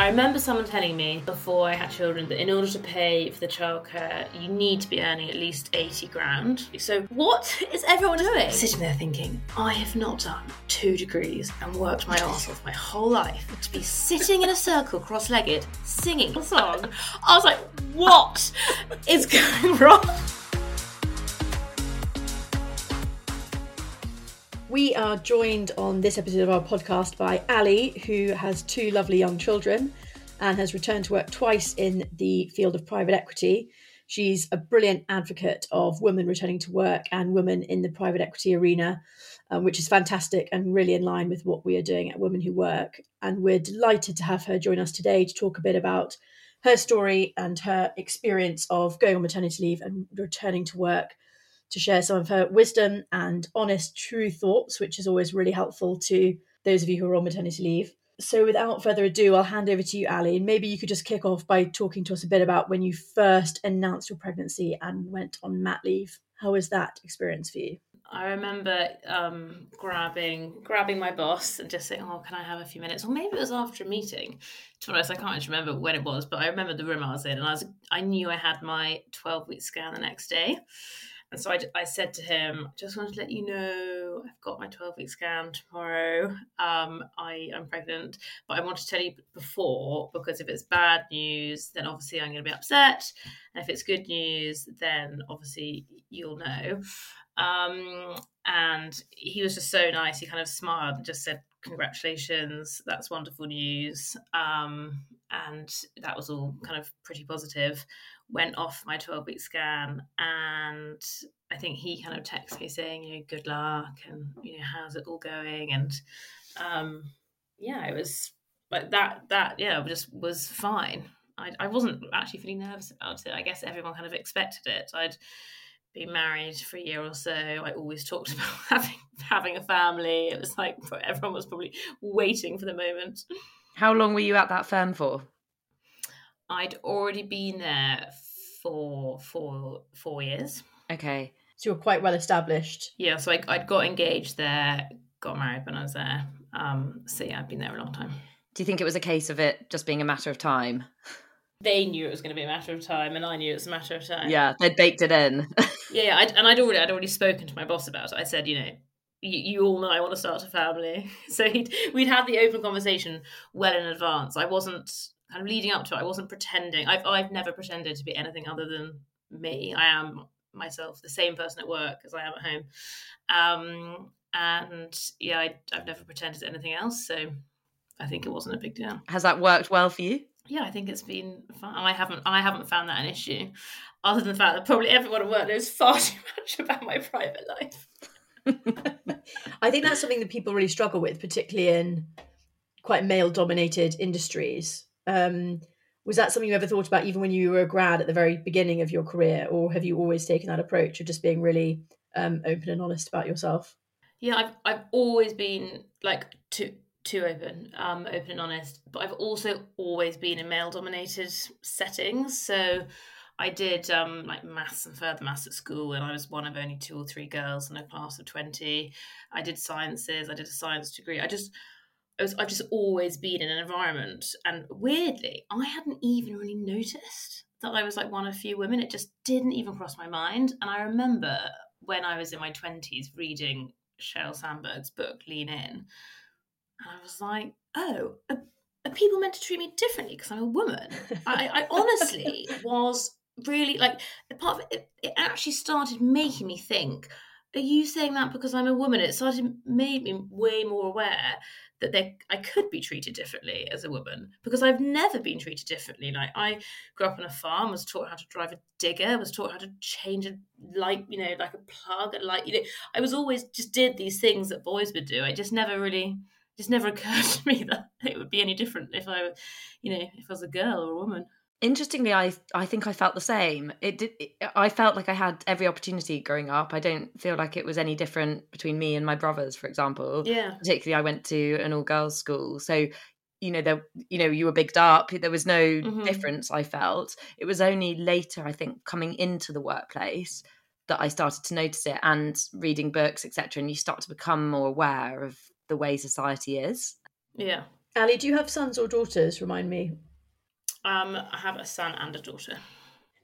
I remember someone telling me before I had children that in order to pay for the childcare, you need to be earning at least 80 grand. So what is everyone doing? Sitting there thinking, I have not done 2 degrees and worked my arse off my whole life to be sitting in a circle cross-legged singing a song. I was like, what is going wrong? We are joined on this episode of our podcast by Ali, who has 2 lovely young children and has returned to work twice in the field of private equity. She's a brilliant advocate of women returning to work and women in the private equity arena, which is fantastic and really in line with what we are doing at Women Who Work. And we're delighted to have her join us today to talk a bit about her story and her experience of going on maternity leave and returning to work, to share some of her wisdom and honest, true thoughts, which is always really helpful to those of you who are on maternity leave. So without further ado, I'll hand over to you, Ali, and maybe you could just kick off by talking to us a bit about when you first announced your pregnancy and went on mat leave. How was that experience for you? I remember grabbing my boss and just saying, oh, can I have a few minutes? Or maybe it was after a meeting. To be honest, I can't actually remember when it was, but I remember the room I was in, and I knew I had my 12-week scan the next day. And so I said to him, I just wanted to let you know I've got my 12-week scan tomorrow. I'm pregnant, but I want to tell you before, because if it's bad news, then obviously I'm going to be upset. And if it's good news, then obviously you'll know. And he was just so nice. He kind of smiled and just said, congratulations, that's wonderful news. And that was all kind of pretty positive. Went off my 12-week scan, and I think he kind of texted me saying, you know, good luck, and, you know, how's it all going? And it was like that just was fine. I wasn't actually feeling nervous about it. I guess everyone kind of expected it. I'd been married for a year or so. I always talked about having a family. It was like everyone was probably waiting for the moment. How long were you at that firm for? I'd already been there for 4 years. Okay. So you were quite well established. Yeah, so I'd got engaged there, got married when I was there. I'd been there a long time. Do you think it was a case of it just being a matter of time? They knew it was going to be a matter of time, and I knew it was a matter of time. Yeah, they'd baked it in. I'd already spoken to my boss about it. I said, you know, you all know I want to start a family. So we'd had the open conversation well in advance. I wasn't... kind of leading up to it, I wasn't pretending. I've never pretended to be anything other than me. I am myself, the same person at work as I am at home. I've never pretended anything else. So I think it wasn't a big deal. Has that worked well for you? Yeah, I think it's been fun. I haven't found that an issue, other than the fact that probably everyone at work knows far too much about my private life. I think that's something that people really struggle with, particularly in quite male-dominated industries. Was that something you ever thought about even when you were a grad at the very beginning of your career, or have you always taken that approach of just being really open and honest about yourself? Yeah, I've always been like too open and honest, but I've also always been in male dominated settings. So I did like maths and further maths at school, and I was one of only 2 or 3 girls in a class of 20. I did sciences, I did a science degree. I've just always been in an environment, and weirdly, I hadn't even really noticed that I was like one of few women. It just didn't even cross my mind. And I remember when I was in my 20s reading Sheryl Sandberg's book, Lean In, and I was like, oh, are people meant to treat me differently because I'm a woman? I honestly was really like, apart from it actually started making me think, are you saying that because I'm a woman? It made me way more aware that I could be treated differently as a woman, because I've never been treated differently. Like, I grew up on a farm, was taught how to drive a digger, was taught how to change a light, you know, like a plug, a light, you know. I was always just did these things that boys would do. It just never occurred to me that it would be any different if I, you know, if I was a girl or a woman. Interestingly, I think I felt the same. I felt like I had every opportunity growing up. I don't feel like it was any different between me and my brothers, for example. Yeah. Particularly, I went to an all-girls school, so you know, you were bigged up. There was no difference. I felt it was only later, I think, coming into the workplace that I started to notice it, and reading books, etc. And you start to become more aware of the way society is. Yeah. Ali, do you have sons or daughters? Remind me. I have a son and a daughter.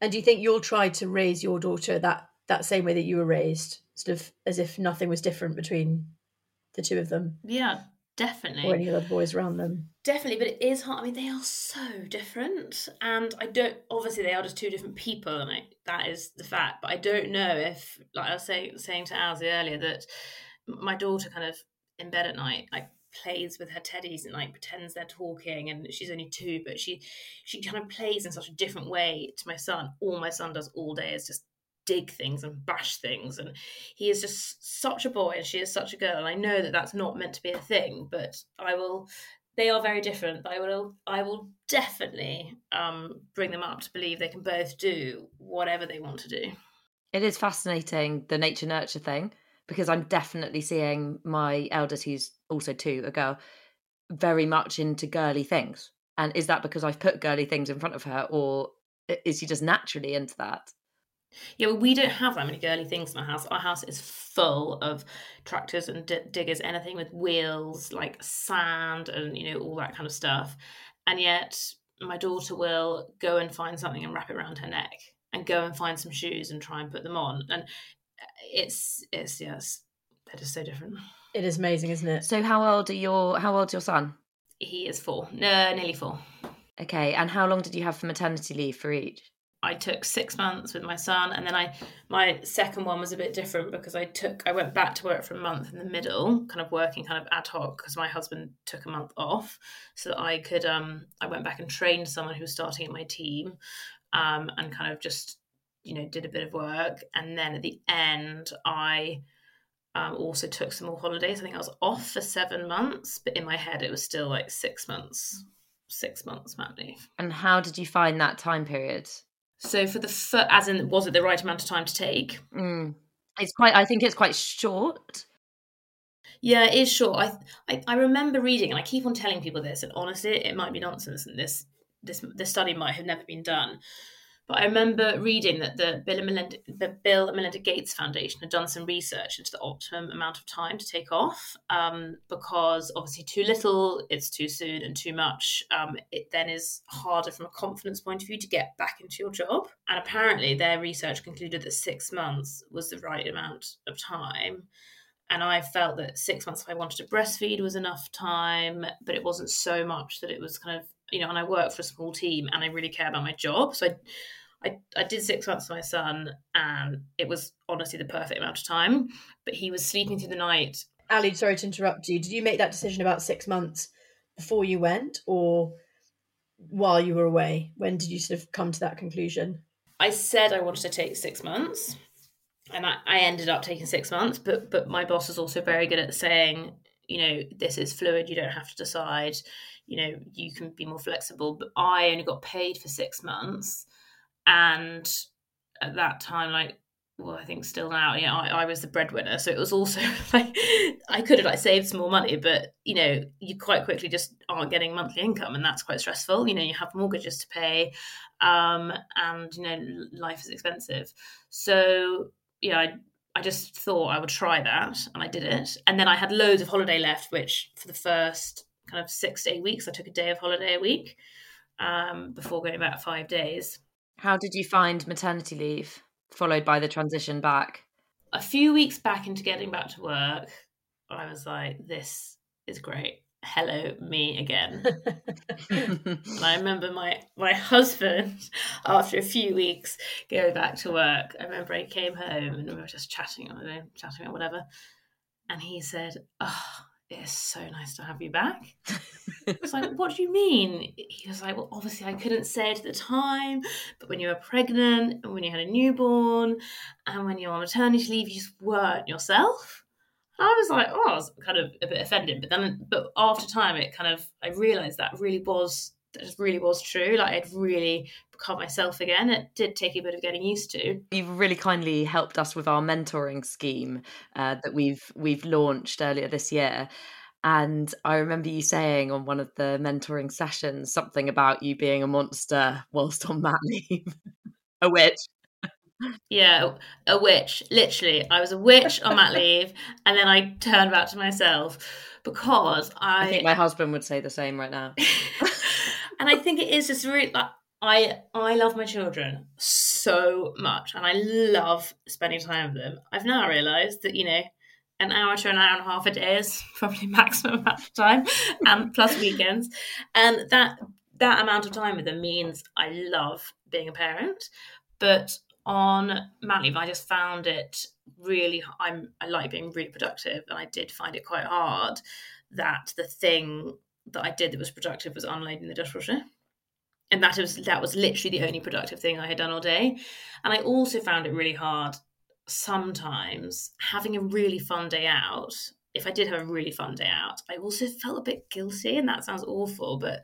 And do you think you'll try to raise your daughter that same way that you were raised, sort of as if nothing was different between the two of them? Yeah, definitely. Or any other boys around them? Definitely, but it is hard. I mean, they are so different, and I don't. Obviously, they are just two different people, and that is the fact. But I don't know if, like I was saying to Alsie earlier, that my daughter kind of in bed at night, like, plays with her teddies and like pretends they're talking, and she's only two, but she kind of plays in such a different way to my son. All my son does all day is just dig things and bash things, and he is just such a boy and she is such a girl, and I know that that's not meant to be a thing, but they are very different, but I will definitely bring them up to believe they can both do whatever they want to do. It is fascinating, the nature nurture thing, because I'm definitely seeing my eldest, who's also two, a girl, very much into girly things. And is that because I've put girly things in front of her, or is she just naturally into that? Yeah, well, we don't have that many girly things in our house. Our house is full of tractors and diggers, anything with wheels, like sand and, you know, all that kind of stuff. And yet my daughter will go and find something and wrap it around her neck, and go and find some shoes and try and put them on. And it's yes, that is so different. It is amazing, isn't it? So how old's your son? He is 4. No, nearly 4. Okay, and how long did you have for maternity leave for each? I took 6 months with my son, and then my second one was a bit different because I went back to work for a month in the middle, kind of working kind of ad hoc, because my husband took a month off, so that I could I went back and trained someone who was starting at my team, and kind of just, you know, did a bit of work. And then at the end, I also took some more holidays. I think I was off for 7 months, but in my head, it was still like 6 months. 6 months mat leave. And how did you find that time period? So for the as in, was it the right amount of time to take? I think it's quite short. Yeah, it is short. I remember reading, and I keep on telling people this, and honestly, it might be nonsense, and this study might have never been done. But I remember reading that the Bill and Melinda Gates Foundation had done some research into the optimum amount of time to take off, because obviously too little, it's too soon, and too much, it then is harder from a confidence point of view to get back into your job. And apparently their research concluded that 6 months was the right amount of time. And I felt that 6 months, if I wanted to breastfeed, was enough time, but it wasn't so much that it was kind of, you know, and I work for a small team and I really care about my job. So I did 6 months with my son, and it was honestly the perfect amount of time, but he was sleeping through the night. Ali, sorry to interrupt you. Did you make that decision about 6 months before you went, or while you were away? When did you sort of come to that conclusion? I said I wanted to take 6 months, and I ended up taking 6 months, but my boss is also very good at saying, you know, this is fluid, you don't have to decide, you know, you can be more flexible. But I only got paid for 6 months, and at that time, like, well, I think still now, you know, I was the breadwinner, so it was also like I could have like saved some more money, but, you know, you quite quickly just aren't getting monthly income, and that's quite stressful. You know, you have mortgages to pay, and, you know, life is expensive. So yeah, I just thought I would try that, and I did it. And then I had loads of holiday left, which for the first kind of 6 to 8 weeks, I took a day of holiday a week, before going back 5 days. How did you find maternity leave, followed by the transition back? A few weeks back into getting back to work, I was like, this is great. Hello, me again. And I remember my husband, after a few weeks going back to work, I remember he came home and we were just chatting or whatever, and he said, oh, it's so nice to have you back. I was like, what do you mean? He was like, well, obviously I couldn't say it at the time, but when you were pregnant and when you had a newborn and when you were on maternity leave, you just weren't yourself. I was like, oh, I was kind of a bit offended, but after time, it kind of, I realised that really was true. Like, I'd really become myself again. It did take a bit of getting used to. You've really kindly helped us with our mentoring scheme that we've launched earlier this year. And I remember you saying on one of the mentoring sessions something about you being a monster whilst on mat leave, a witch. Yeah, a witch. Literally, I was a witch on mat leave, and then I turned back to myself. because I think my husband would say the same right now. And I think it is just really like I love my children so much and I love spending time with them. I've now realised that, you know, an hour to an hour and a half a day is probably maximum amount of time, plus weekends. And that amount of time with them means I love being a parent. But on mat leave, I just found it really, I like being really productive, and I did find it quite hard that the thing that I did that was productive was unloading the dishwasher. And that was literally the only productive thing I had done all day. And I also found it really hard sometimes having a really fun day out. If I did have a really fun day out, I also felt a bit guilty, and that sounds awful, but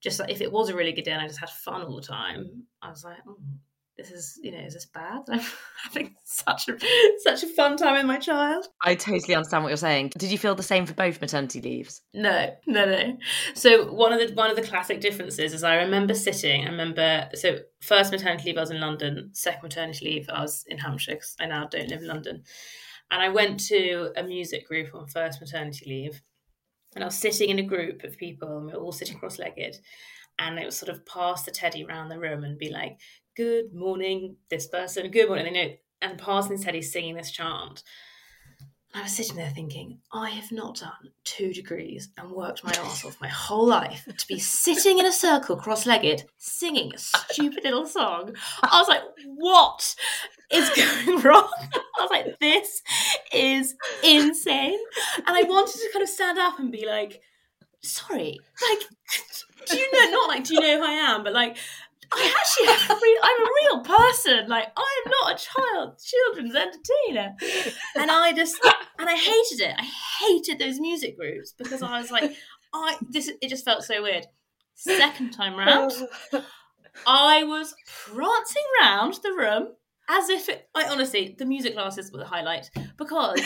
just like if it was a really good day and I just had fun all the time, I was like, oh, this is, you know, is this bad? I'm having such a fun time with my child. I totally understand what you're saying. Did you feel the same for both maternity leaves? No. So one of the classic differences is I remember, so first maternity leave I was in London, second maternity leave I was in Hampshire because I now don't live in London. And I went to a music group on first maternity leave, and I was sitting in a group of people and we were all sitting cross-legged, and it was sort of pass the teddy around the room and be like, good morning, this person, good morning, you know, and passing Teddy singing this chant. I was sitting there thinking, I have not done 2 degrees and worked my arse off my whole life to be sitting in a circle cross-legged singing a stupid little song. I was like, what is going wrong? I was like, this is insane. And I wanted to kind of stand up and be like, sorry, like, do you know, not like, do you know who I am, but like, I'm a real person. Like, I am not a children's entertainer. And I hated it. I hated those music groups because I was like, it just felt so weird. Second time round, I was prancing round the room as if honestly, the music classes were the highlight because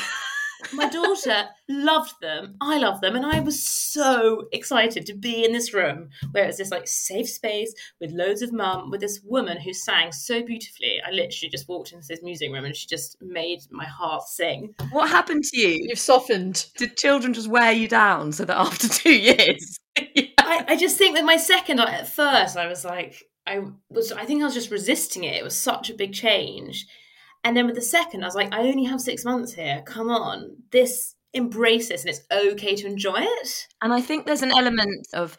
my daughter loved them, I loved them, and I was so excited to be in this room where it was this like safe space with loads of mum, with this woman who sang so beautifully. I literally just walked into this music room and she just made my heart sing. What happened to you? You've softened. Did children just wear you down so that after 2 years? Yeah. I just think that my second, at first I was like, I think I was just resisting it. It was such a big change. And then with the second, I was like, I only have 6 months here. Come on, embrace this, and it's okay to enjoy it. And I think there's an element of,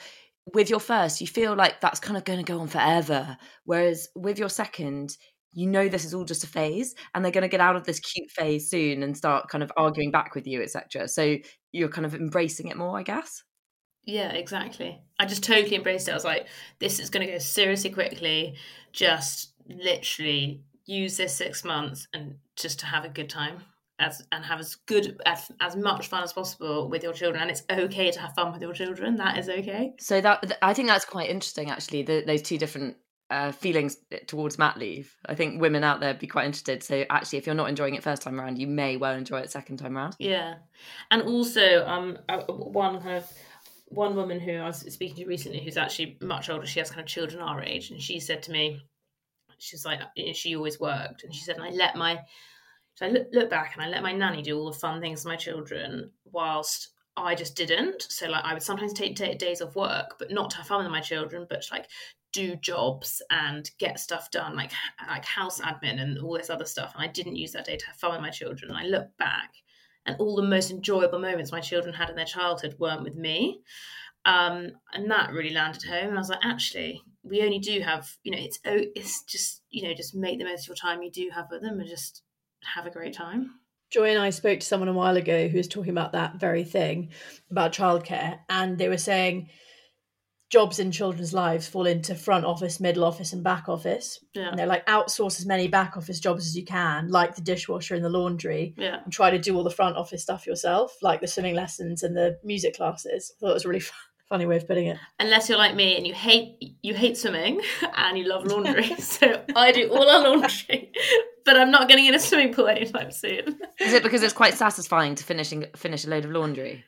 with your first, you feel like that's kind of going to go on forever. Whereas with your second, you know this is all just a phase, and they're going to get out of this cute phase soon and start kind of arguing back with you, etc. So you're kind of embracing it more, I guess. Yeah, exactly. I just totally embraced it. I was like, this is going to go seriously quickly. Just literally use this 6 months and just to have a good time and have as much fun as possible with your children. And it's okay to have fun with your children. That is okay. So that I think that's quite interesting, actually, those two different feelings towards mat leave. I think women out there would be quite interested. So actually, if you're not enjoying it first time around, you may well enjoy it second time around. Yeah. And also one woman who I was speaking to recently who's actually much older, she has kind of children our age, and she said to me, she's like, you know, she always worked, and she said, I let my nanny do all the fun things for my children whilst I just didn't. So like I would sometimes take days off work, but not to have fun with my children, but to, like, do jobs and get stuff done, like house admin and all this other stuff. And I didn't use that day to have fun with my children. And I look back, and all the most enjoyable moments my children had in their childhood weren't with me. And that really landed home, and I was like, actually, we only do have, you know, it's just, you know, just make the most of your time you do have with them and just have a great time. Joy and I spoke to someone a while ago who was talking about that very thing, about childcare, and they were saying jobs in children's lives fall into front office, middle office and back office. Yeah. And they're like, outsource as many back office jobs as you can, like the dishwasher and the laundry, yeah, and try to do all the front office stuff yourself, like the swimming lessons and the music classes. I thought it was really fun. Funny way of putting it. Unless you're like me and you hate swimming and you love laundry. So I do all our laundry, but I'm not getting in a swimming pool anytime soon. Is it because it's quite satisfying to finish a load of laundry?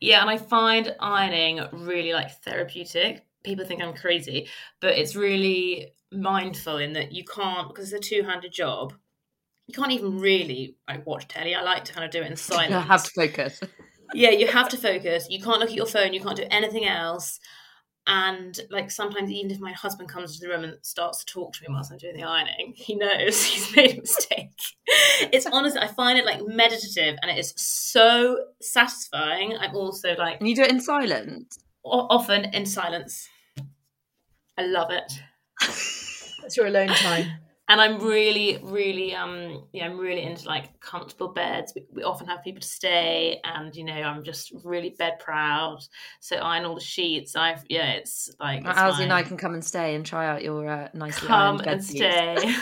Yeah, and I find ironing really like therapeutic. People think I'm crazy, but it's really mindful in that you can't, because it's a two-handed job, you can't even really like watch telly. I like to kind of do it in silence. I have to focus. Yeah, you have to focus. You can't look at your phone. You can't do anything else. And like sometimes even if my husband comes to the room and starts to talk to me whilst I'm doing the ironing, he knows he's made a mistake. It's honestly, I find it like meditative and it is so satisfying. I'm also like... And you do it in silence? Often in silence. I love it. That's your alone time. And I'm really, really, I'm really into like comfortable beds. We often have people to stay, and I'm just really bed proud. So I iron all the sheets. It's like Alsie and I can come and stay and try out your nicely ironed bed sheets. Come and stay.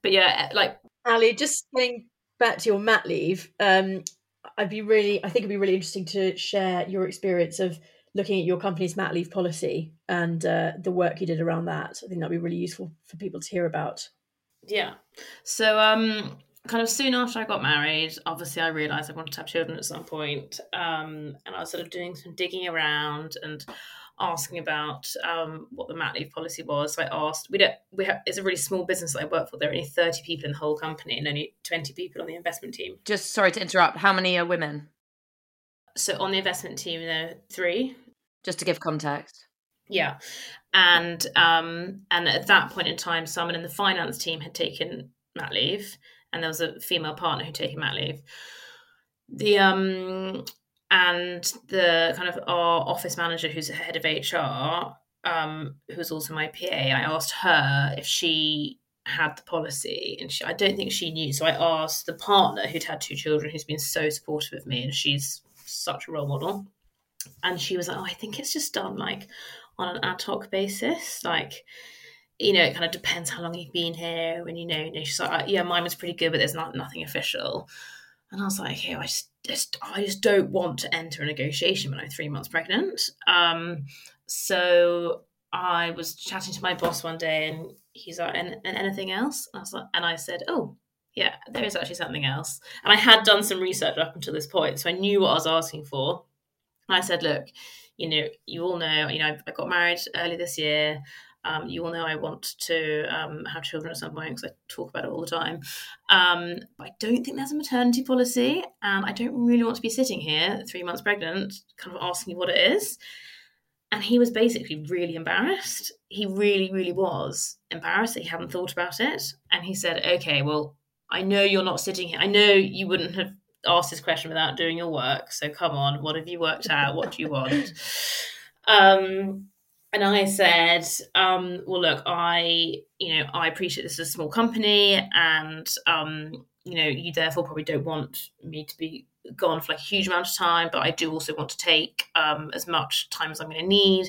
But yeah, like Ali, just going back to your mat leave. I think it'd be really interesting to share your experience of looking at your company's mat leave policy and the work you did around that. I think that'd be really useful for people to hear about. Yeah. So kind of soon after I got married, obviously I realised I wanted to have children at some point. And I was sort of doing some digging around and asking about what the mat leave policy was. So I asked, it's a really small business that I work for. There are only 30 people in the whole company and only 20 people on the investment team. Just sorry to interrupt. How many are women? So on the investment team, there are 3. Just to give context. Yeah. And at that point in time, someone in the finance team had taken mat leave and there was a female partner who'd taken mat leave. The kind of our office manager, who's the head of HR, who's also my PA, I asked her if she had the policy, and I don't think she knew. So I asked the partner who'd had 2 children, who's been so supportive of me, and she's such a role model. And she was like, I think it's just done like on an ad hoc basis. Like, it kind of depends how long you've been here. And, she's like, yeah, mine was pretty good, but there's nothing official. And I was like, okay, I just don't want to enter a negotiation when I'm 3 months pregnant. So I was chatting to my boss one day and he's like, and anything else? And I was like, and I said, oh, yeah, there is actually something else. And I had done some research up until this point, so I knew what I was asking for. And I said, look, you all know, I got married early this year. You all know I want to have children at some point because I talk about it all the time. But I don't think there's a maternity policy, and I don't really want to be sitting here 3 months pregnant kind of asking you what it is. And he was basically really embarrassed. He really, really was embarrassed that he hadn't thought about it. And he said, okay, well, I know you're not sitting here. I know you wouldn't have asked this question without doing your work. So come on, what have you worked out? What do you want? And I said, well, look, I appreciate this is a small company and, you therefore probably don't want me to be gone for like a huge amount of time, but I do also want to take as much time as I'm going to need.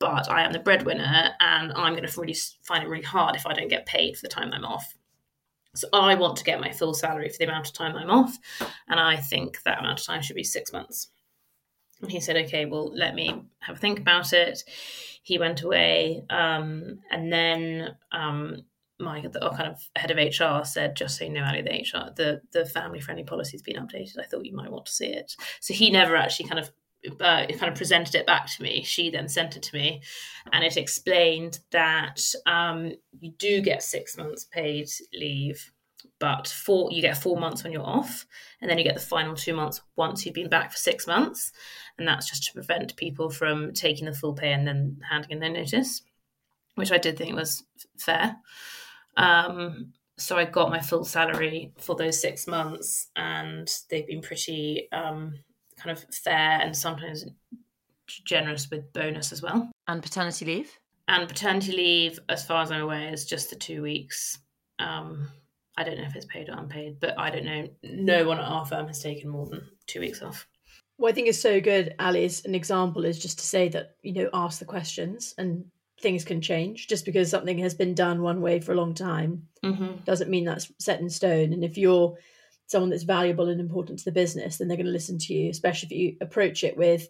But I am the breadwinner and I'm going to really find it really hard if I don't get paid for the time I'm off. So I want to get my full salary for the amount of time I'm off. And I think that amount of time should be 6 months. And he said, okay, well, let me have a think about it. He went away. And then the kind of head of HR said, just so you know, Ali, the HR, the family-friendly policy has been updated. I thought you might want to see it. So he never actually kind of presented it back to me. She then sent it to me, and it explained that you do get 6 months paid leave, but you get 4 months when you're off, and then you get the final 2 months once you've been back for 6 months, and that's just to prevent people from taking the full pay and then handing in their notice, which I did think was fair. So I got my full salary for those 6 months, and they've been pretty kind of fair and sometimes generous with bonus as well. And paternity leave? And paternity leave, as far as I'm aware, is just the 2 weeks. I don't know if it's paid or unpaid, but I don't know. No one at our firm has taken more than 2 weeks off. What I think is so good, Ali, as an example is just to say that, ask the questions and things can change. Just because something has been done one way for a long time doesn't mean that's set in stone. And if you're someone that's valuable and important to the business, then they're going to listen to you, especially if you approach it with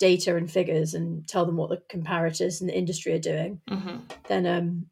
data and figures and tell them what the comparators in the industry are doing, then,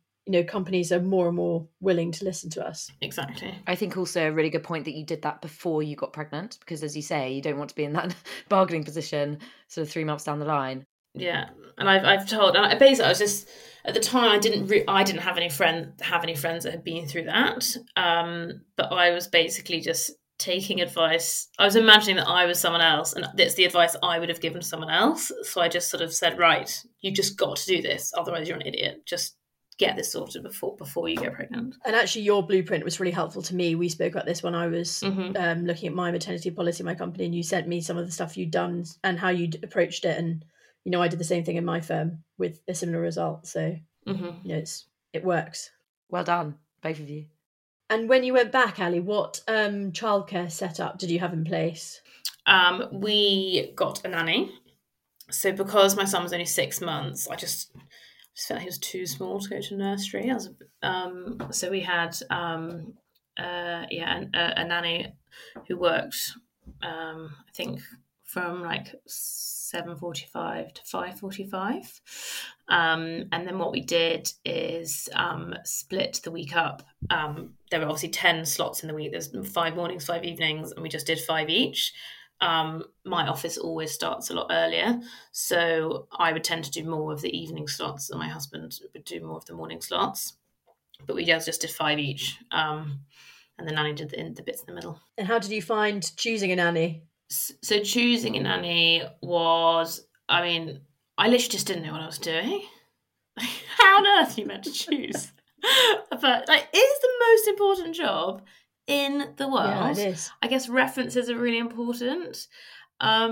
companies are more and more willing to listen to us. Exactly. I think also a really good point that you did that before you got pregnant, because as you say, you don't want to be in that bargaining position sort of 3 months down the line. Yeah, and I've told, and basically I was just at the time I didn't have any friends that had been through that, but I was basically just taking advice. I was imagining that I was someone else and that's the advice I would have given to someone else. So I just sort of said, right, you've just got to do this. Otherwise you're an idiot. Just get this sorted before you get pregnant. And actually your blueprint was really helpful to me. We spoke about this when I was looking at my maternity policy in my company, and you sent me some of the stuff you'd done and how you'd approached it. And, you know, I did the same thing in my firm with a similar result. So, you know, it works. Well done, both of you. And when you went back, Ali, what childcare setup did you have in place? We got a nanny. So because my son was only 6 months, I just felt like he was too small to go to nursery. So we had a nanny who worked, I think, from like 7:45 to 5:45. And then what we did is split the week up. There were obviously 10 slots in the week. There's 5 mornings, 5 evenings, and we just did 5 each. My office always starts a lot earlier, so I would tend to do more of the evening slots and my husband would do more of the morning slots. But we just did 5 each, and the nanny did the bits in the middle. And how did you find choosing a nanny? So choosing a nanny was, I mean, I literally just didn't know what I was doing. How on earth are you meant to choose? But like, it is the most important job in the world. Yeah, it is. I guess references are really important. I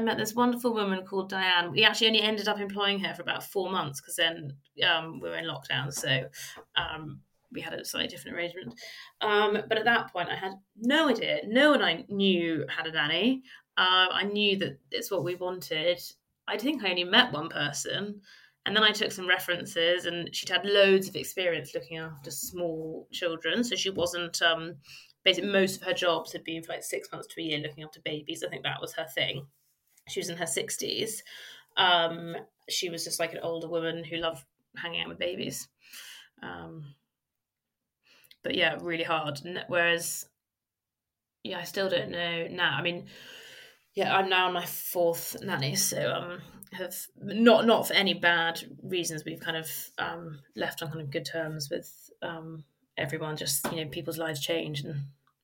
met this wonderful woman called Diane. We actually only ended up employing her for about 4 months because then we were in lockdown. So we had a slightly different arrangement. But at that point, I had no idea. No one I knew had a nanny. I knew that it's what we wanted. I think I only met one person. And then I took some references, and she'd had loads of experience looking after small children. So she wasn't, basically most of her jobs had been for like 6 months to a year looking after babies. I think that was her thing. She was in her 60s. She was just like an older woman who loved hanging out with babies. But yeah, really hard. Whereas, yeah, I still don't know now. I mean, yeah, I'm now on my 4th nanny, so have not for any bad reasons. We've kind of left on kind of good terms with everyone. Just, you know, people's lives change, and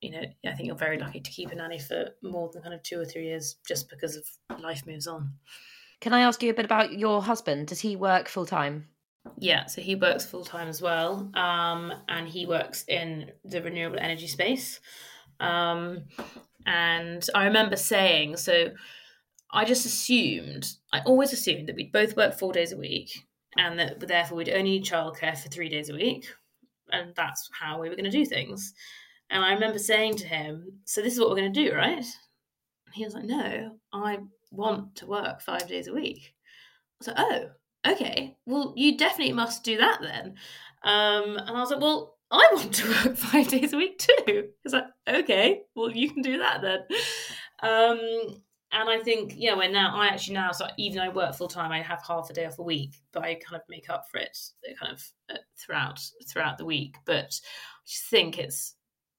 you know, I think you're very lucky to keep a nanny for more than kind of 2 or 3 years, just because of life moves on. Can I ask you a bit about your husband? Does he work full time? Yeah, so he works full time as well, and he works in the renewable energy space. And I remember saying, so I always assumed that we'd both work 4 days a week and that therefore we'd only need childcare for 3 days a week. And that's how we were going to do things. And I remember saying to him, so this is what we're going to do, right? And he was like, no, I want to work 5 days a week. So, oh, okay, well, you definitely must do that then. And I was like, well, I want to work 5 days a week too. It's like, okay, well, you can do that then. And I think, yeah, when now I actually now, so even though I work full time, I have half a day off a week, but I kind of make up for it kind of throughout the week. But I just think it's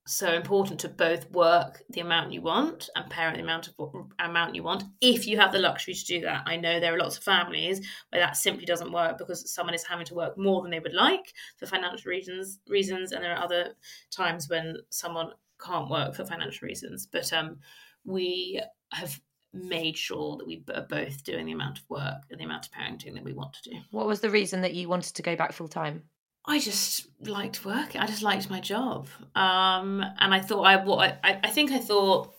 so important to both work the amount you want and parent the amount you want, if you have the luxury to do that. I know there are lots of families where that simply doesn't work because someone is having to work more than they would like for financial reasons, and there are other times when someone can't work for financial reasons. But we have made sure that we are both doing the amount of work and the amount of parenting that we want to do. What was the reason that you wanted to go back full time? I just liked work. I just liked my job. And I thought, I thought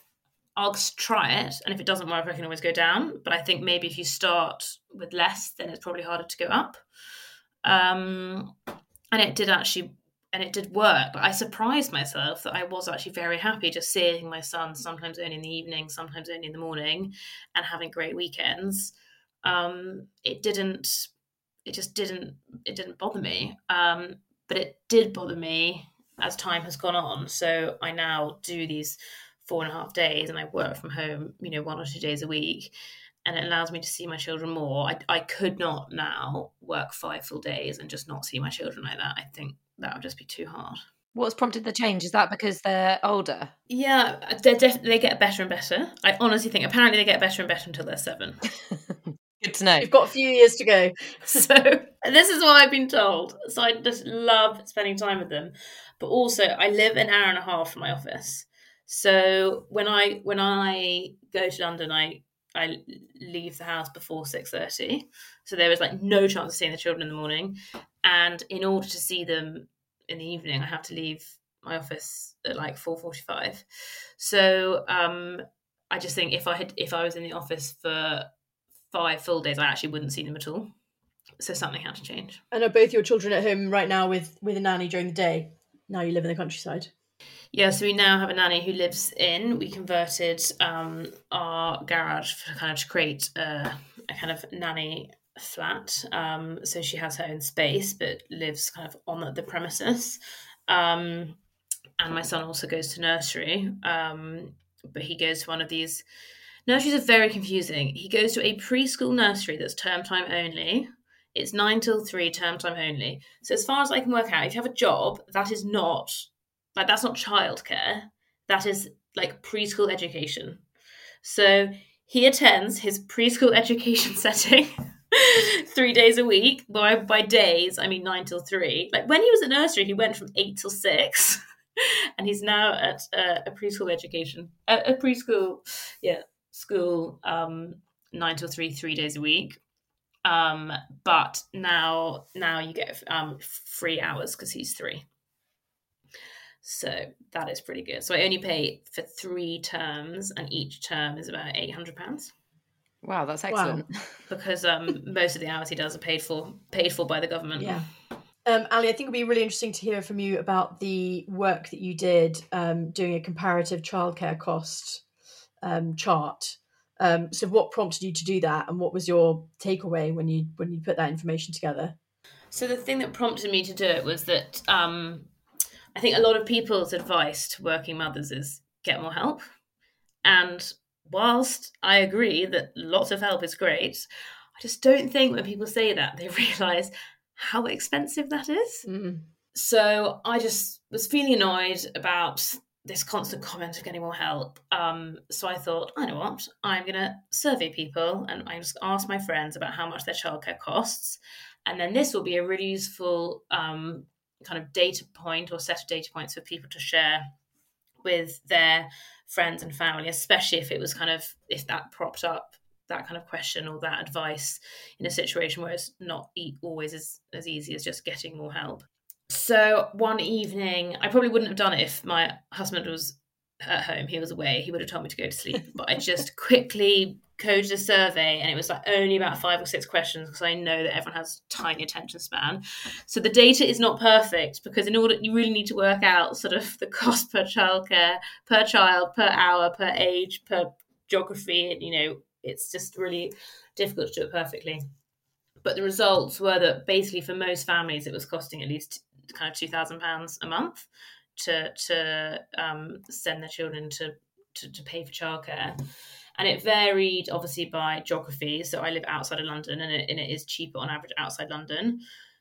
I'll try it. And if it doesn't work, I can always go down. But I think maybe if you start with less, then it's probably harder to go up. And it did actually, and it did work. But I surprised myself that I was actually very happy just seeing my son sometimes only in the evening, sometimes only in the morning, and having great weekends. It didn't bother me, but it did bother me as time has gone on. So I now do these 4.5 days and I work from home, you know, 1 or 2 days a week, and it allows me to see my children more. I could not now work 5 full days and just not see my children like that. I think that would just be too hard. What's prompted the change? Is that because they're older? Yeah, they get better and better. I honestly think apparently they get better and better until they're 7. Good to know. You've got a few years to go. So this is what I've been told. So I just love spending time with them. But also I live an hour and a half from my office. So when I go to London, I leave the house before 6:30. So there was like no chance of seeing the children in the morning. And in order to see them in the evening, I have to leave my office at like 4:45. So I just think if I was in the office for 5 full days, I actually wouldn't see them at all. So something had to change. And are both your children at home right now with a nanny during the day? Now you live in the countryside. Yeah, so we now have a nanny who lives in. We converted our garage to create a kind of nanny flat. So she has her own space, but lives kind of on the premises. And my son also goes to nursery, but he goes to one of these. Nurseries are very confusing. He goes to a preschool nursery that's term time only. It's 9 till 3, term time only. So as far as I can work out, if you have a job, that is not like that's not childcare. That is like preschool education. So he attends his preschool education setting 3 days a week. By days, I mean 9 till 3. Like when he was at nursery, he went from 8 till 6, and he's now at a preschool education, a preschool, yeah, school, 9 till 3, 3 days a week. But now you get free hours because he's 3. So that is pretty good. So I only pay for 3 terms, and each term is about £800. Wow, that's excellent. Wow. Because most of the hours he does are paid for by the government. Yeah. Ali, I think it'd be really interesting to hear from you about the work that you did doing a comparative childcare cost chart. So what prompted you to do that, and what was your takeaway when you put that information together? So the thing that prompted me to do it was that I think a lot of people's advice to working mothers is get more help. And whilst I agree that lots of help is great, I just don't think when people say that, they realise how expensive that is. Mm. So I just was feeling annoyed about this constant comment of getting more help. So I thought, I know what, I'm going to survey people and I just ask my friends about how much their childcare costs. And then this will be a really useful kind of data point or set of data points for people to share with their friends and family, especially if it was kind of, if that propped up that kind of question or that advice in a situation where it's not always as easy as just getting more help. So one evening, I probably wouldn't have done it if my husband was at home, he was away, he would have told me to go to sleep. But I just quickly coded a survey, and it was like only about 5 or 6 questions because I know that everyone has tiny attention span. So the data is not perfect because in order, you really need to work out sort of the cost per childcare, per child, per hour, per age, per geography. You know, it's just really difficult to do it perfectly. But the results were that basically for most families, it was costing at least kind of £2,000 a month to send their children to pay for childcare. And it varied obviously by geography. So I live outside of London, and it is cheaper on average outside London.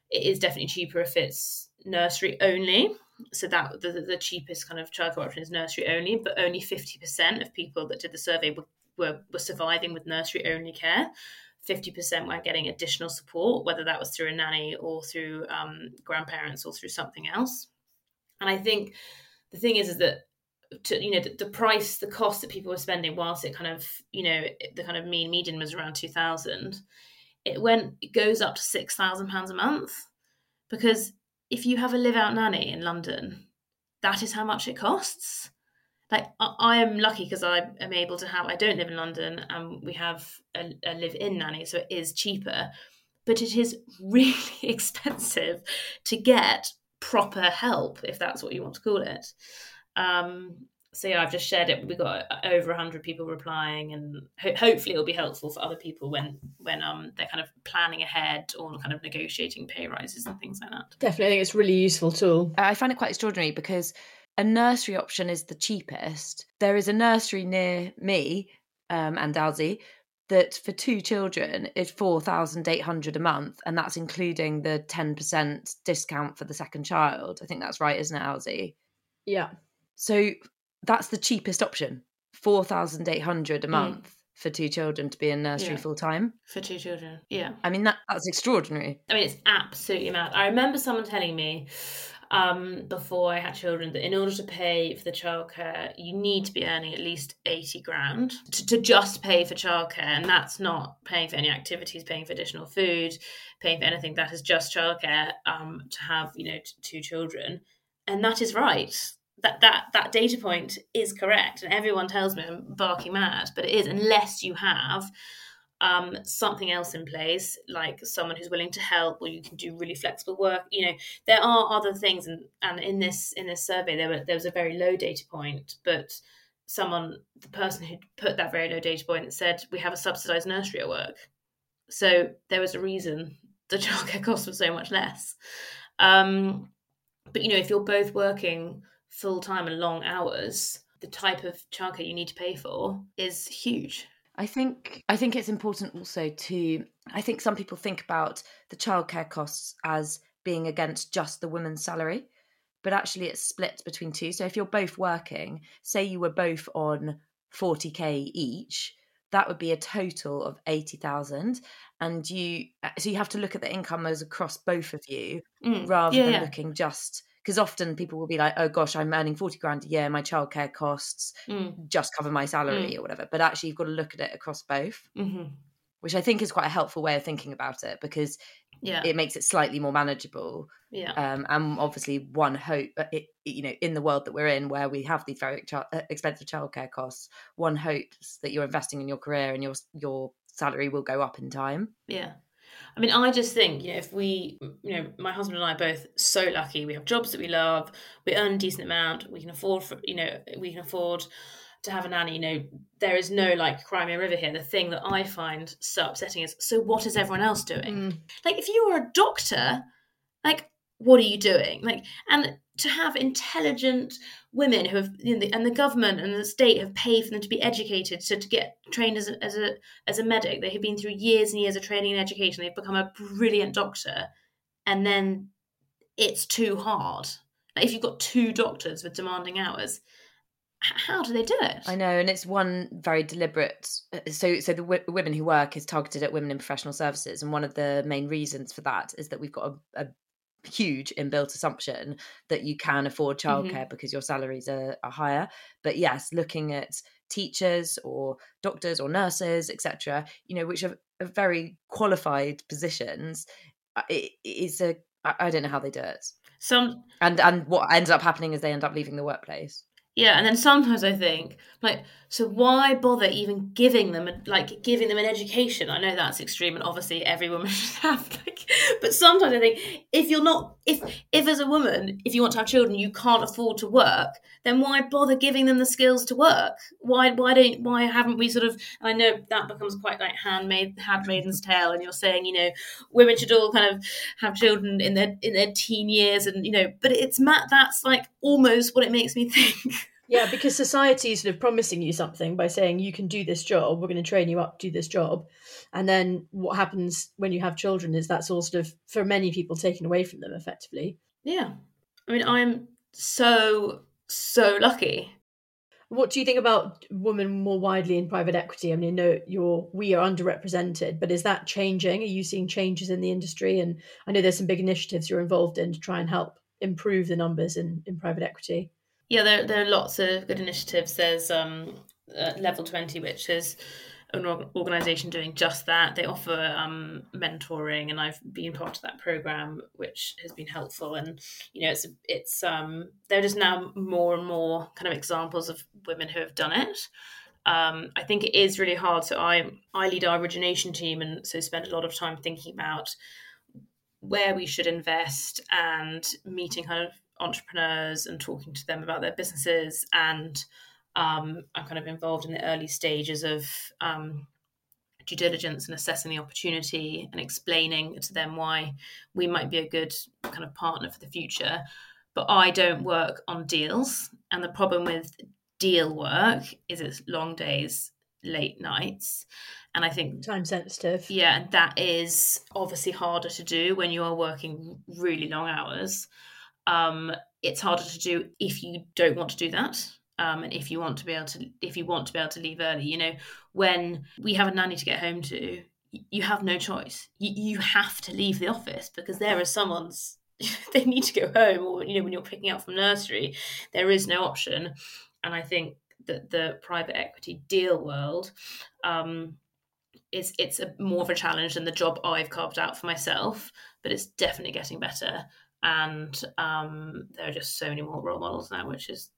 It is definitely cheaper if it's nursery only. So that the cheapest kind of childcare option is nursery only, but only 50% of people that did the survey were surviving with nursery only care. 50% were getting additional support, whether that was through a nanny or through grandparents or through something else. And I think the thing is that, the price, the cost that people were spending, whilst it kind of, the kind of mean median was around 2,000, it goes up to £6,000 a month. Because if you have a live out nanny in London, that is how much it costs. Like I am lucky because I am able to have, I don't live in London and we have a live-in nanny, so it is cheaper, but it is really expensive to get proper help, if that's what you want to call it. So yeah, I've just shared it. We got over 100 people replying, and hopefully it'll be helpful for other people when they're kind of planning ahead or kind of negotiating pay rises and things like that. Definitely, I think it's a really useful tool. I find it quite extraordinary because a nursery option is the cheapest. There is a nursery near me and Dalsey that for 2 children is £4,800 a month, and that's including the 10% discount for the second child. I think that's right, isn't it, Dalsey? Yeah. So that's the cheapest option, £4,800 a month for 2 children to be in nursery full time. For 2 children, yeah. I mean, that's extraordinary. I mean, it's absolutely mad. I remember someone telling me, before I had children, that in order to pay for the childcare, you need to be earning at least 80 grand to just pay for childcare. And that's not paying for any activities, paying for additional food, paying for anything. That is just childcare, to have, you know, two children. And that is right. That data point is correct, and everyone tells me I'm barking mad, but it is, unless you have something else in place, like someone who's willing to help, or you can do really flexible work. You know, there are other things, and in this survey there was a very low data point, but the person who put that very low data point said, we have a subsidised nursery at work, so there was a reason the childcare cost was so much less. But you know, if you're both working full-time and long hours, the type of childcare you need to pay for is huge. I think it's important also to, I think some people think about the childcare costs as being against just the woman's salary, but actually it's split between two. So if you're both working, say you were both on 40k each, that would be a total of 80,000, and you have to look at the income as across both of you, rather than looking just, because often people will be like, oh gosh, I'm earning 40 grand a year, my childcare costs just cover my salary or whatever. But actually you've got to look at it across both, which I think is quite a helpful way of thinking about it, because it makes it slightly more manageable. Yeah. And obviously one hope, in the world that we're in, where we have these very expensive childcare costs, one hopes that you're investing in your career and your salary will go up in time. Yeah. I mean, I just think, you know, if we, you know, my husband and I are both so lucky. We have jobs that we love. We earn a decent amount. We can afford to have a nanny. You know, there is no like Crimea River here. The thing that I find so upsetting is, so what is everyone else doing? Like, if you were a doctor, like, what are you doing? Like, and to have intelligent women who have, you know, and the government and the state have paid for them to be educated, so to get trained as a medic, they have been through years and years of training and education, they've become a brilliant doctor, and then it's too hard. Like, if you've got two doctors with demanding hours, how do they do it? I know, and it's one very deliberate. So the Women Who Work is targeted at women in professional services, and one of the main reasons for that is that we've got a huge inbuilt assumption that you can afford childcare because your salaries are higher. But yes, looking at teachers or doctors or nurses, etc., you know, which are very qualified positions, I don't know how they do it. And what ends up happening is they end up leaving the workplace. Yeah, and then sometimes I think, like, so why bother even giving them an education? I know that's extreme, and obviously every woman should have, like, but sometimes I think if as a woman, if you want to have children, you can't afford to work, then why bother giving them the skills to work? Why haven't we sort of, and I know that becomes quite like handmaiden's tale, and you're saying, you know, women should all kind of have children in their teen years, and, you know, but that's like almost what it makes me think. Yeah, because society is sort of promising you something by saying, you can do this job, we're going to train you up to do this job. And then what happens when you have children is that's all sort of, for many people, taken away from them effectively. Yeah. I mean, I'm so, so lucky. What do you think about women more widely in private equity? I mean, I know we are underrepresented, but is that changing? Are you seeing changes in the industry? And I know there's some big initiatives you're involved in to try and help improve the numbers in private equity. Yeah, there are lots of good initiatives. There's Level 20, which is an organisation doing just that. They offer mentoring, and I've been part of that programme, which has been helpful. And, you know, it's there are just now more and more kind of examples of women who have done it. I think it is really hard. So I lead our origination team, and so spend a lot of time thinking about where we should invest, and meeting kind of entrepreneurs and talking to them about their businesses, and I'm kind of involved in the early stages of due diligence and assessing the opportunity and explaining to them why we might be a good kind of partner for the future. But I don't work on deals, and the problem with deal work is it's long days, late nights, and I think time sensitive. Yeah, and that is obviously harder to do when you are working really long hours. It's harder to do if you don't want to do that, and if you want to be able to leave early. You know, when we have a nanny to get home to, you have no choice. You have to leave the office because there is someone's they need to go home, or, you know, when you're picking up from nursery, there is no option. And I think that the private equity deal world it's a more of a challenge than the job I've carved out for myself, but it's definitely getting better. And there are just so many more role models now, which is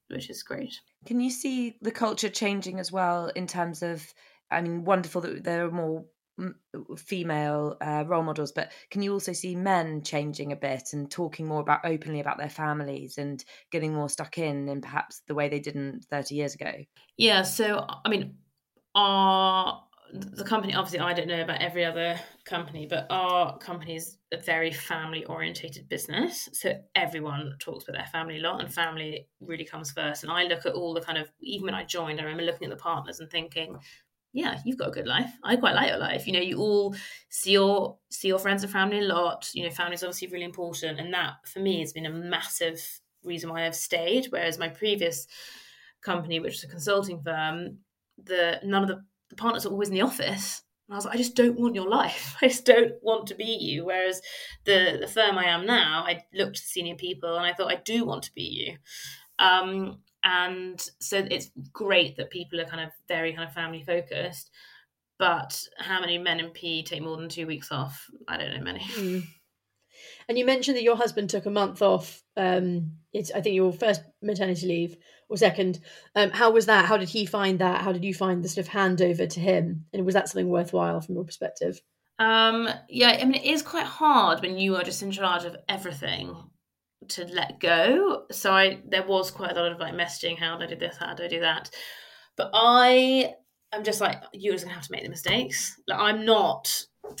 great. Can you see the culture changing as well in terms of, I mean, wonderful that there are more female role models, but can you also see men changing a bit and talking more about openly about their families and getting more stuck in, and perhaps the way they didn't 30 years ago? Yeah, so I mean, the company, obviously I don't know about every other company, but our company is a very family orientated business, so everyone talks with their family a lot, and family really comes first. And I look at all the kind of, even when I joined, I remember looking at the partners and thinking, yeah, you've got a good life. I quite like your life. You know, you all see your friends and family a lot. You know, family is obviously really important. And that, for me, has been a massive reason why I've stayed. Whereas my previous company, which was a consulting firm, none of the partners are always in the office. And I was like, I just don't want your life. I just don't want to be you. Whereas the firm I am now, I looked at senior people and I thought, I do want to be you. And so it's great that people are kind of very kind of family focused, but how many men in PE take more than 2 weeks off? I don't know many. Mm. And you mentioned that your husband took a month off. It's, I think, your first maternity leave or second. How was that? How did he find that? How did you find the sort of handover to him? And was that something worthwhile from your perspective? Yeah, I mean, it is quite hard when you are just in charge of everything to let go. So there was quite a lot of like messaging, how do I do this, how do I do that? But I am just like, you're just gonna have to make the mistakes. Like, I'm not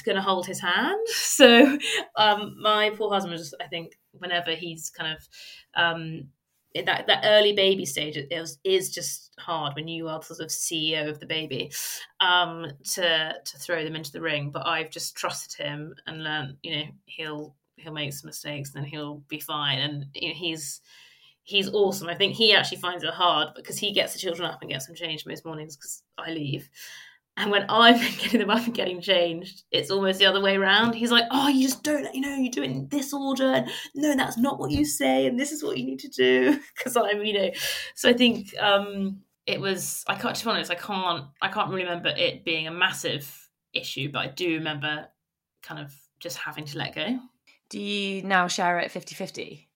gonna hold his hand. So my poor husband was just, I think, whenever he's kind of that early baby stage, it is just hard when you are sort of CEO of the baby, to throw them into the ring. But I've just trusted him and learned, you know, he'll make some mistakes and then he'll be fine. And you know, he's awesome. I think he actually finds it hard because he gets the children up and gets them changed most mornings because I leave. And when I'm getting them up and getting changed, it's almost the other way around. He's like, oh, you just don't let, you know, you do it in this order. And no, that's not what you say. And this is what you need to do. Because I'm, you know, so I think it was, I can't, to be honest, I can't really remember it being a massive issue, but I do remember kind of just having to let go. Do you now share it 50-50?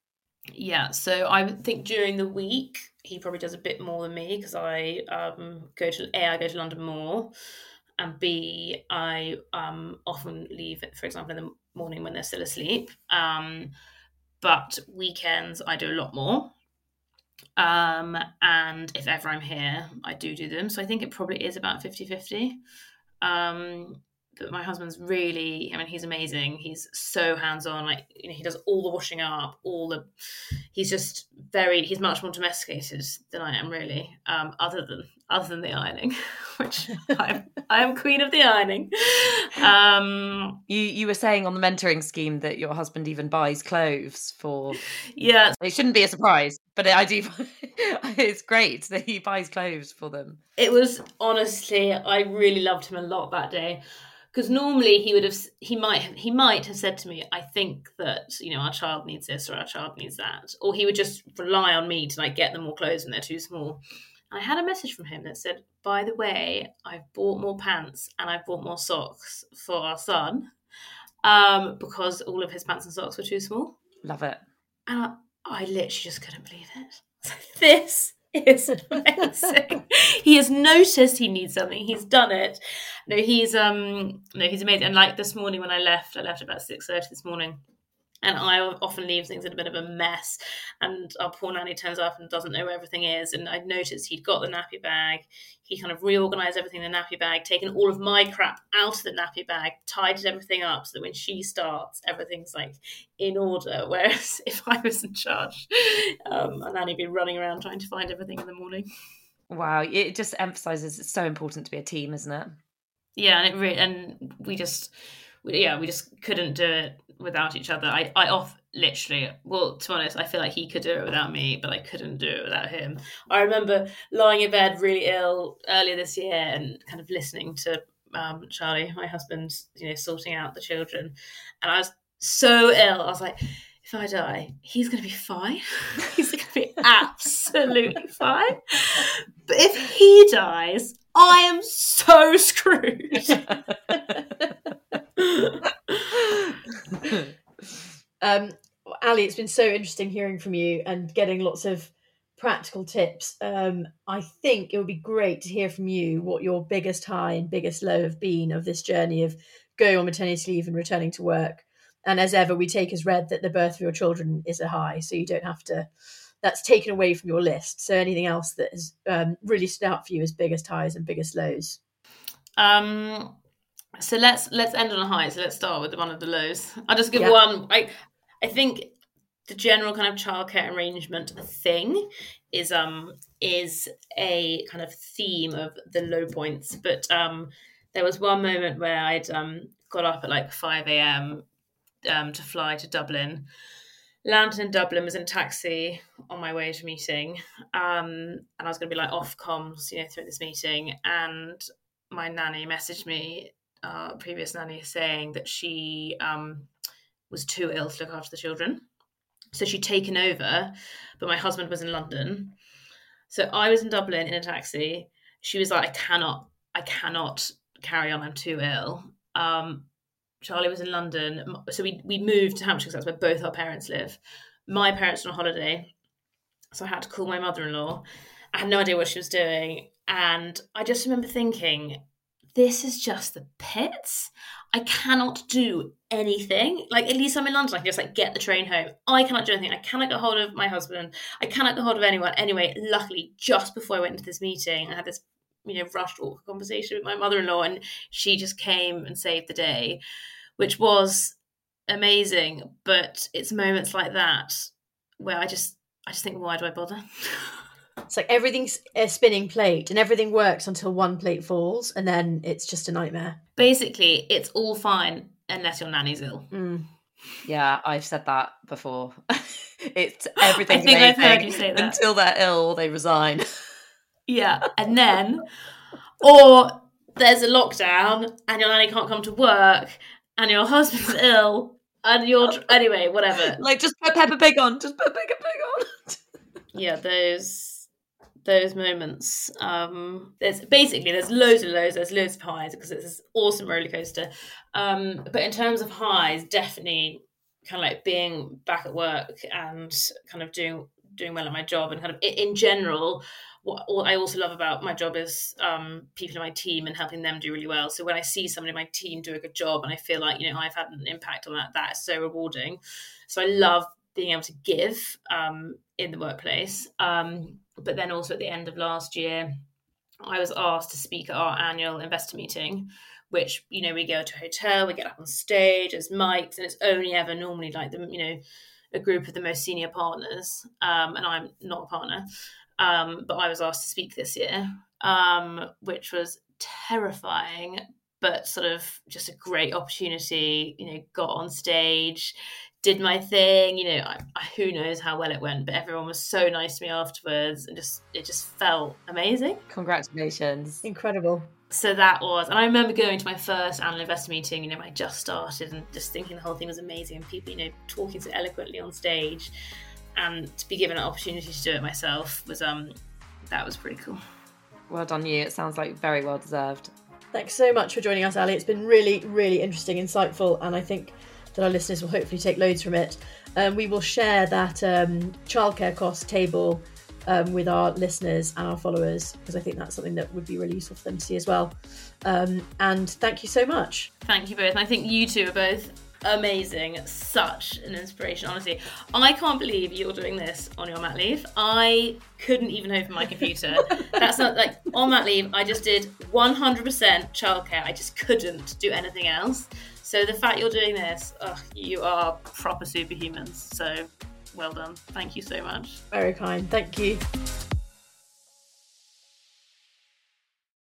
Yeah, so I would think during the week, he probably does a bit more than me because I go to London more, and B, I often leave, for example, in the morning when they're still asleep. But weekends, I do a lot more. And if ever I'm here, I do them. So I think it probably is about 50-50. But my husband's really, I mean, he's amazing. He's so hands-on. Like, you know, he does all the washing up, he's just he's much more domesticated than I am, really. Other than the ironing, which I am queen of the ironing. You were saying on the mentoring scheme that your husband even buys clothes for. Yeah, it shouldn't be a surprise, but I do. It's great that he buys clothes for them. It was, honestly, I really loved him a lot that day. Because normally he might have said to me, I think that, you know, our child needs this or our child needs that, or he would just rely on me to like get them more clothes when they're too small. And I had a message from him that said, by the way, I've bought more pants and I've bought more socks for our son, because all of his pants and socks were too small. Love it. And I literally just couldn't believe it. This is amazing. He has noticed he needs something. He's done it. No, he's amazing. And like this morning when I left about 6:30 this morning, and I often leave things in a bit of a mess. And our poor nanny turns up and doesn't know where everything is. And I noticed he'd got the nappy bag. He kind of reorganised everything in the nappy bag, taken all of my crap out of the nappy bag, tidied everything up so that when she starts, everything's like in order. Whereas if I was in charge, my nanny'd be running around trying to find everything in the morning. Wow, it just emphasises it's so important to be a team, isn't it? Yeah, and we just couldn't do it without each other. To be honest, I feel like he could do it without me, but I couldn't do it without him. I remember lying in bed really ill earlier this year and kind of listening to Charlie, my husband, you know, sorting out the children. And I was so ill. I was like, if I die, he's going to be fine. He's going to be absolutely fine. But if he dies, I am so screwed. Ali, it's been so interesting hearing from you and getting lots of practical tips. I think it would be great to hear from you what your biggest high and biggest low have been of this journey of going on maternity leave and returning to work. And as ever, we take as read that the birth of your children is a high, so you don't have to, that's taken away from your list. So anything else that has really stood out for you as biggest highs and biggest lows? So let's end on a high. So let's start with one of the lows. I'll just give one. I think the general kind of childcare arrangement thing is a kind of theme of the low points. But there was one moment where I'd got up at like 5 a.m. To fly to Dublin. Landed in Dublin, was in a taxi on my way to a meeting, and I was going to be like off comms, you know, through this meeting. And my nanny messaged me, previous nanny, saying that she was too ill to look after the children, so she'd taken over, but my husband was in London. So I was in Dublin in a taxi. She was like, I cannot carry on, I'm too ill. Charlie was in London, so we moved to Hampshire because that's where both our parents live. My parents were on holiday, so I had to call my mother-in-law. I had no idea what she was doing, and I just remember thinking, this is just the pits. I cannot do anything. Like, at least I'm in London, I can just like get the train home. I cannot do anything. I cannot get hold of my husband. I cannot get hold of anyone. Anyway, luckily, just before I went into this meeting, I had this, you know, rushed awkward conversation with my mother-in-law, and she just came and saved the day, which was amazing. But it's moments like that where I just think, why do I bother? It's like everything's a spinning plate and everything works until one plate falls, and then it's just a nightmare. Basically, it's all fine unless your nanny's ill. Mm. Yeah, I've said that before. It's everything's amazing. I think I've heard you say that. Until they're ill, they resign. Yeah, and then, or there's a lockdown and your nanny can't come to work and your husband's ill and anyway, whatever. Like, just put Peppa Pig on, on. Yeah, those moments. There's loads and loads, there's loads of highs because it's this awesome roller coaster. But in terms of highs, definitely kind of like being back at work and kind of doing well at my job, and kind of in general, what I also love about my job is people in my team and helping them do really well. So when I see somebody in my team do a good job and I feel like, you know, I've had an impact on that, that is so rewarding. So I love being able to give in the workplace. But then also at the end of last year, I was asked to speak at our annual investor meeting, which, you know, we go to a hotel, we get up on stage, there's mics, and it's only ever normally like the, you know, a group of the most senior partners, and I'm not a partner, but I was asked to speak this year, which was terrifying, but sort of just a great opportunity. You know, got on stage, did my thing. You know, who knows how well it went, but everyone was so nice to me afterwards, and it just felt amazing. Congratulations, incredible. So that was, and I remember going to my first annual investor meeting, you know, I just started, and just thinking the whole thing was amazing, and people, you know, talking so eloquently on stage, and to be given an opportunity to do it myself was, that was pretty cool. Well done you, it sounds like very well deserved. Thanks so much for joining us, Ali. It's been really, really interesting, insightful, and I think that our listeners will hopefully take loads from it. We will share that childcare cost table with our listeners and our followers, because I think that's something that would be really useful for them to see as well. And thank you so much. Thank you both. And I think you two are both amazing. Such an inspiration, honestly. I can't believe you're doing this on your mat leave. I couldn't even open my computer. That's not like on mat leave. I just did 100% childcare. I just couldn't do anything else. So the fact you're doing this, you are proper superhumans. So well done. Thank you so much. Very kind. Thank you.